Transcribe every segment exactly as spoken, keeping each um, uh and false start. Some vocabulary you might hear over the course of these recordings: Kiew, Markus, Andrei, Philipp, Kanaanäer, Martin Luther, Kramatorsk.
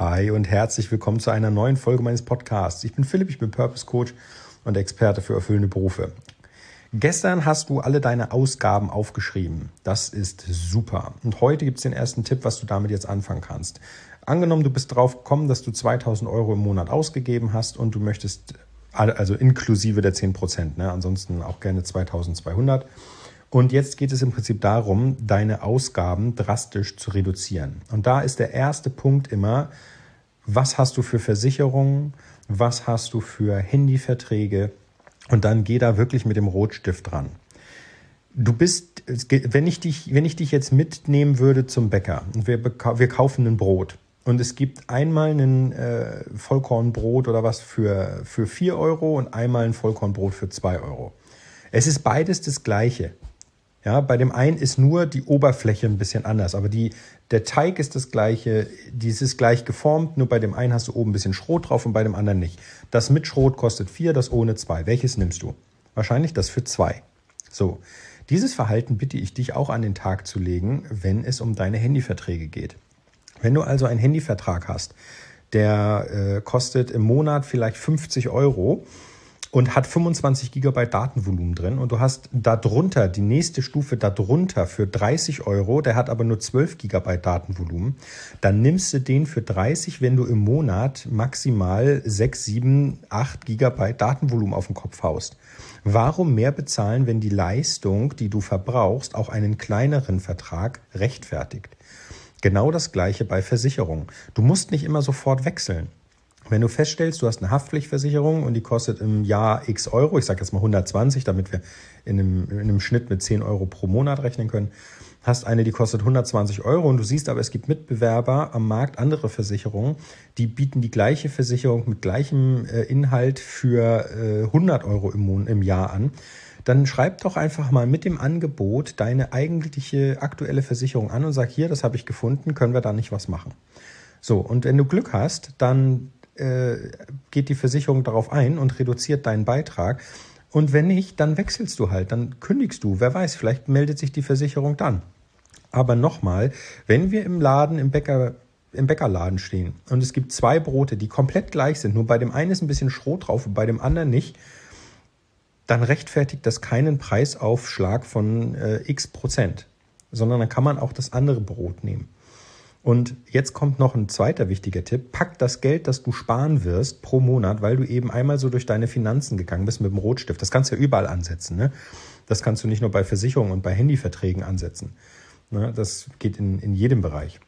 Hi und herzlich willkommen zu einer neuen Folge meines Podcasts. Ich bin Philipp, ich bin Purpose Coach und Experte für erfüllende Berufe. Gestern hast du alle deine Ausgaben aufgeschrieben. Das ist super. Und heute gibt es den ersten Tipp, was du damit jetzt anfangen kannst. Angenommen, du bist drauf gekommen, dass du zweitausend Euro im Monat ausgegeben hast und du möchtest, also inklusive der zehn Prozent, ne? Ansonsten auch gerne zweitausendzweihundert. Und jetzt geht es im Prinzip darum, deine Ausgaben drastisch zu reduzieren. Und da ist der erste Punkt immer, was hast du für Versicherungen, was hast du für Handyverträge, und dann geh da wirklich mit dem Rotstift dran. Du bist, wenn ich dich, wenn ich dich jetzt mitnehmen würde zum Bäcker und wir, wir kaufen ein Brot und es gibt einmal ein äh, Vollkornbrot oder was für, für vier Euro und einmal ein Vollkornbrot für zwei Euro. Es ist beides das Gleiche. Ja, bei dem einen ist nur die Oberfläche ein bisschen anders, aber die, der Teig ist das Gleiche, dies ist gleich geformt, nur bei dem einen hast du oben ein bisschen Schrot drauf und bei dem anderen nicht. Das mit Schrot kostet vier, das ohne zwei. Welches nimmst du? Wahrscheinlich das für zwei. So, dieses Verhalten bitte ich dich auch an den Tag zu legen, wenn es um deine Handyverträge geht. Wenn du also einen Handyvertrag hast, der äh, kostet im Monat vielleicht fünfzig Euro, und hat fünfundzwanzig Gigabyte Datenvolumen drin und du hast darunter, die nächste Stufe darunter für dreißig Euro, der hat aber nur zwölf Gigabyte Datenvolumen, dann nimmst du den für dreißig, wenn du im Monat maximal sechs, sieben, acht Gigabyte Datenvolumen auf den Kopf haust. Warum mehr bezahlen, wenn die Leistung, die du verbrauchst, auch einen kleineren Vertrag rechtfertigt? Genau das Gleiche bei Versicherungen. Du musst nicht immer sofort wechseln. Wenn du feststellst, du hast eine Haftpflichtversicherung und die kostet im Jahr x Euro, ich sage jetzt mal hundertzwanzig, damit wir in einem, in einem Schnitt mit zehn Euro pro Monat rechnen können, hast eine, die kostet hundertzwanzig Euro und du siehst aber, es gibt Mitbewerber am Markt, andere Versicherungen, die bieten die gleiche Versicherung mit gleichem Inhalt für hundert Euro im Monat, im Jahr an. Dann schreib doch einfach mal mit dem Angebot deine eigentliche aktuelle Versicherung an und sag, hier, das habe ich gefunden, können wir da nicht was machen. So, und wenn du Glück hast, dann geht die Versicherung darauf ein und reduziert deinen Beitrag. Und wenn nicht, dann wechselst du halt, dann kündigst du. Wer weiß, vielleicht meldet sich die Versicherung dann. Aber nochmal, wenn wir im Laden, im Bäcker, im Bäckerladen stehen und es gibt zwei Brote, die komplett gleich sind, nur bei dem einen ist ein bisschen Schrot drauf und bei dem anderen nicht, dann rechtfertigt das keinen Preisaufschlag von äh, x Prozent, sondern dann kann man auch das andere Brot nehmen. Und jetzt kommt noch ein zweiter wichtiger Tipp. Pack das Geld, das du sparen wirst pro Monat, weil du eben einmal so durch deine Finanzen gegangen bist mit dem Rotstift. Das kannst du ja überall ansetzen. Ne? Das kannst du nicht nur bei Versicherungen und bei Handyverträgen ansetzen. Ne? Das geht in, in jedem Bereich.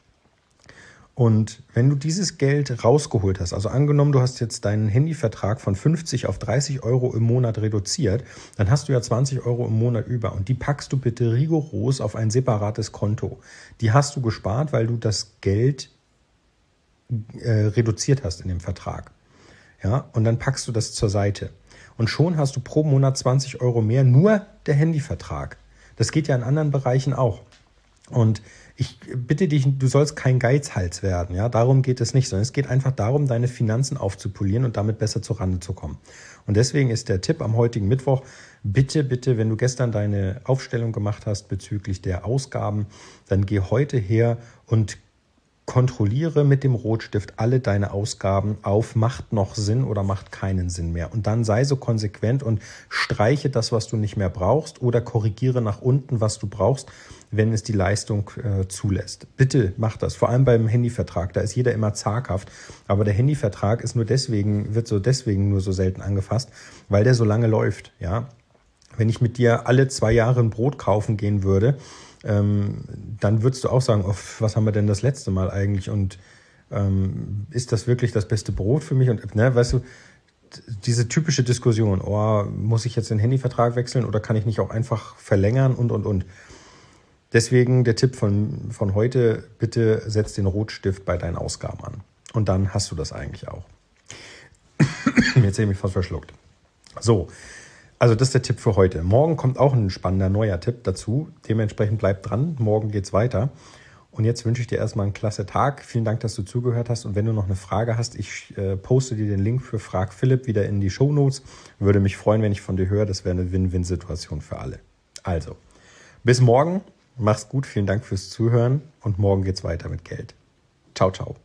Und wenn du dieses Geld rausgeholt hast, also angenommen, du hast jetzt deinen Handyvertrag von fünfzig auf dreißig Euro im Monat reduziert, dann hast du ja zwanzig Euro im Monat über und die packst du bitte rigoros auf ein separates Konto. Die hast du gespart, weil du das Geld äh, reduziert hast in dem Vertrag. Ja, und dann packst du das zur Seite. Und schon hast du pro Monat zwanzig Euro mehr, nur der Handyvertrag. Das geht ja in anderen Bereichen auch. Und ich bitte dich, du sollst kein Geizhals werden, ja? Darum geht es nicht, sondern es geht einfach darum, deine Finanzen aufzupolieren und damit besser zurande zu kommen. Und deswegen ist der Tipp am heutigen Mittwoch, bitte, bitte, wenn du gestern deine Aufstellung gemacht hast bezüglich der Ausgaben, dann geh heute her und kontrolliere mit dem Rotstift alle deine Ausgaben auf, macht noch Sinn oder macht keinen Sinn mehr. Und dann sei so konsequent und streiche das, was du nicht mehr brauchst, oder korrigiere nach unten, was du brauchst, wenn es die Leistung äh, zulässt. Bitte mach das, vor allem beim Handyvertrag. Da ist jeder immer zaghaft, aber der Handyvertrag ist nur deswegen, wird so deswegen nur so selten angefasst, weil der so lange läuft. Ja? Wenn ich mit dir alle zwei Jahre ein Brot kaufen gehen würde, ähm, dann würdest du auch sagen, oh, was haben wir denn das letzte Mal eigentlich und ähm, ist das wirklich das beste Brot für mich? Und ne, weißt du, diese typische Diskussion, oh, muss ich jetzt den Handyvertrag wechseln oder kann ich nicht auch einfach verlängern und, und, und. Deswegen der Tipp von, von heute, bitte setz den Rotstift bei deinen Ausgaben an. Und dann hast du das eigentlich auch. Jetzt habe ich mich fast verschluckt. So, also das ist der Tipp für heute. Morgen kommt auch ein spannender neuer Tipp dazu. Dementsprechend bleib dran, morgen geht's weiter. Und jetzt wünsche ich dir erstmal einen klasse Tag. Vielen Dank, dass du zugehört hast. Und wenn du noch eine Frage hast, ich äh, poste dir den Link für Frag Philipp wieder in die Shownotes. Würde mich freuen, wenn ich von dir höre. Das wäre eine Win-Win-Situation für alle. Also, bis morgen. Mach's gut, vielen Dank fürs Zuhören und morgen geht's weiter mit Geld. Ciao, ciao.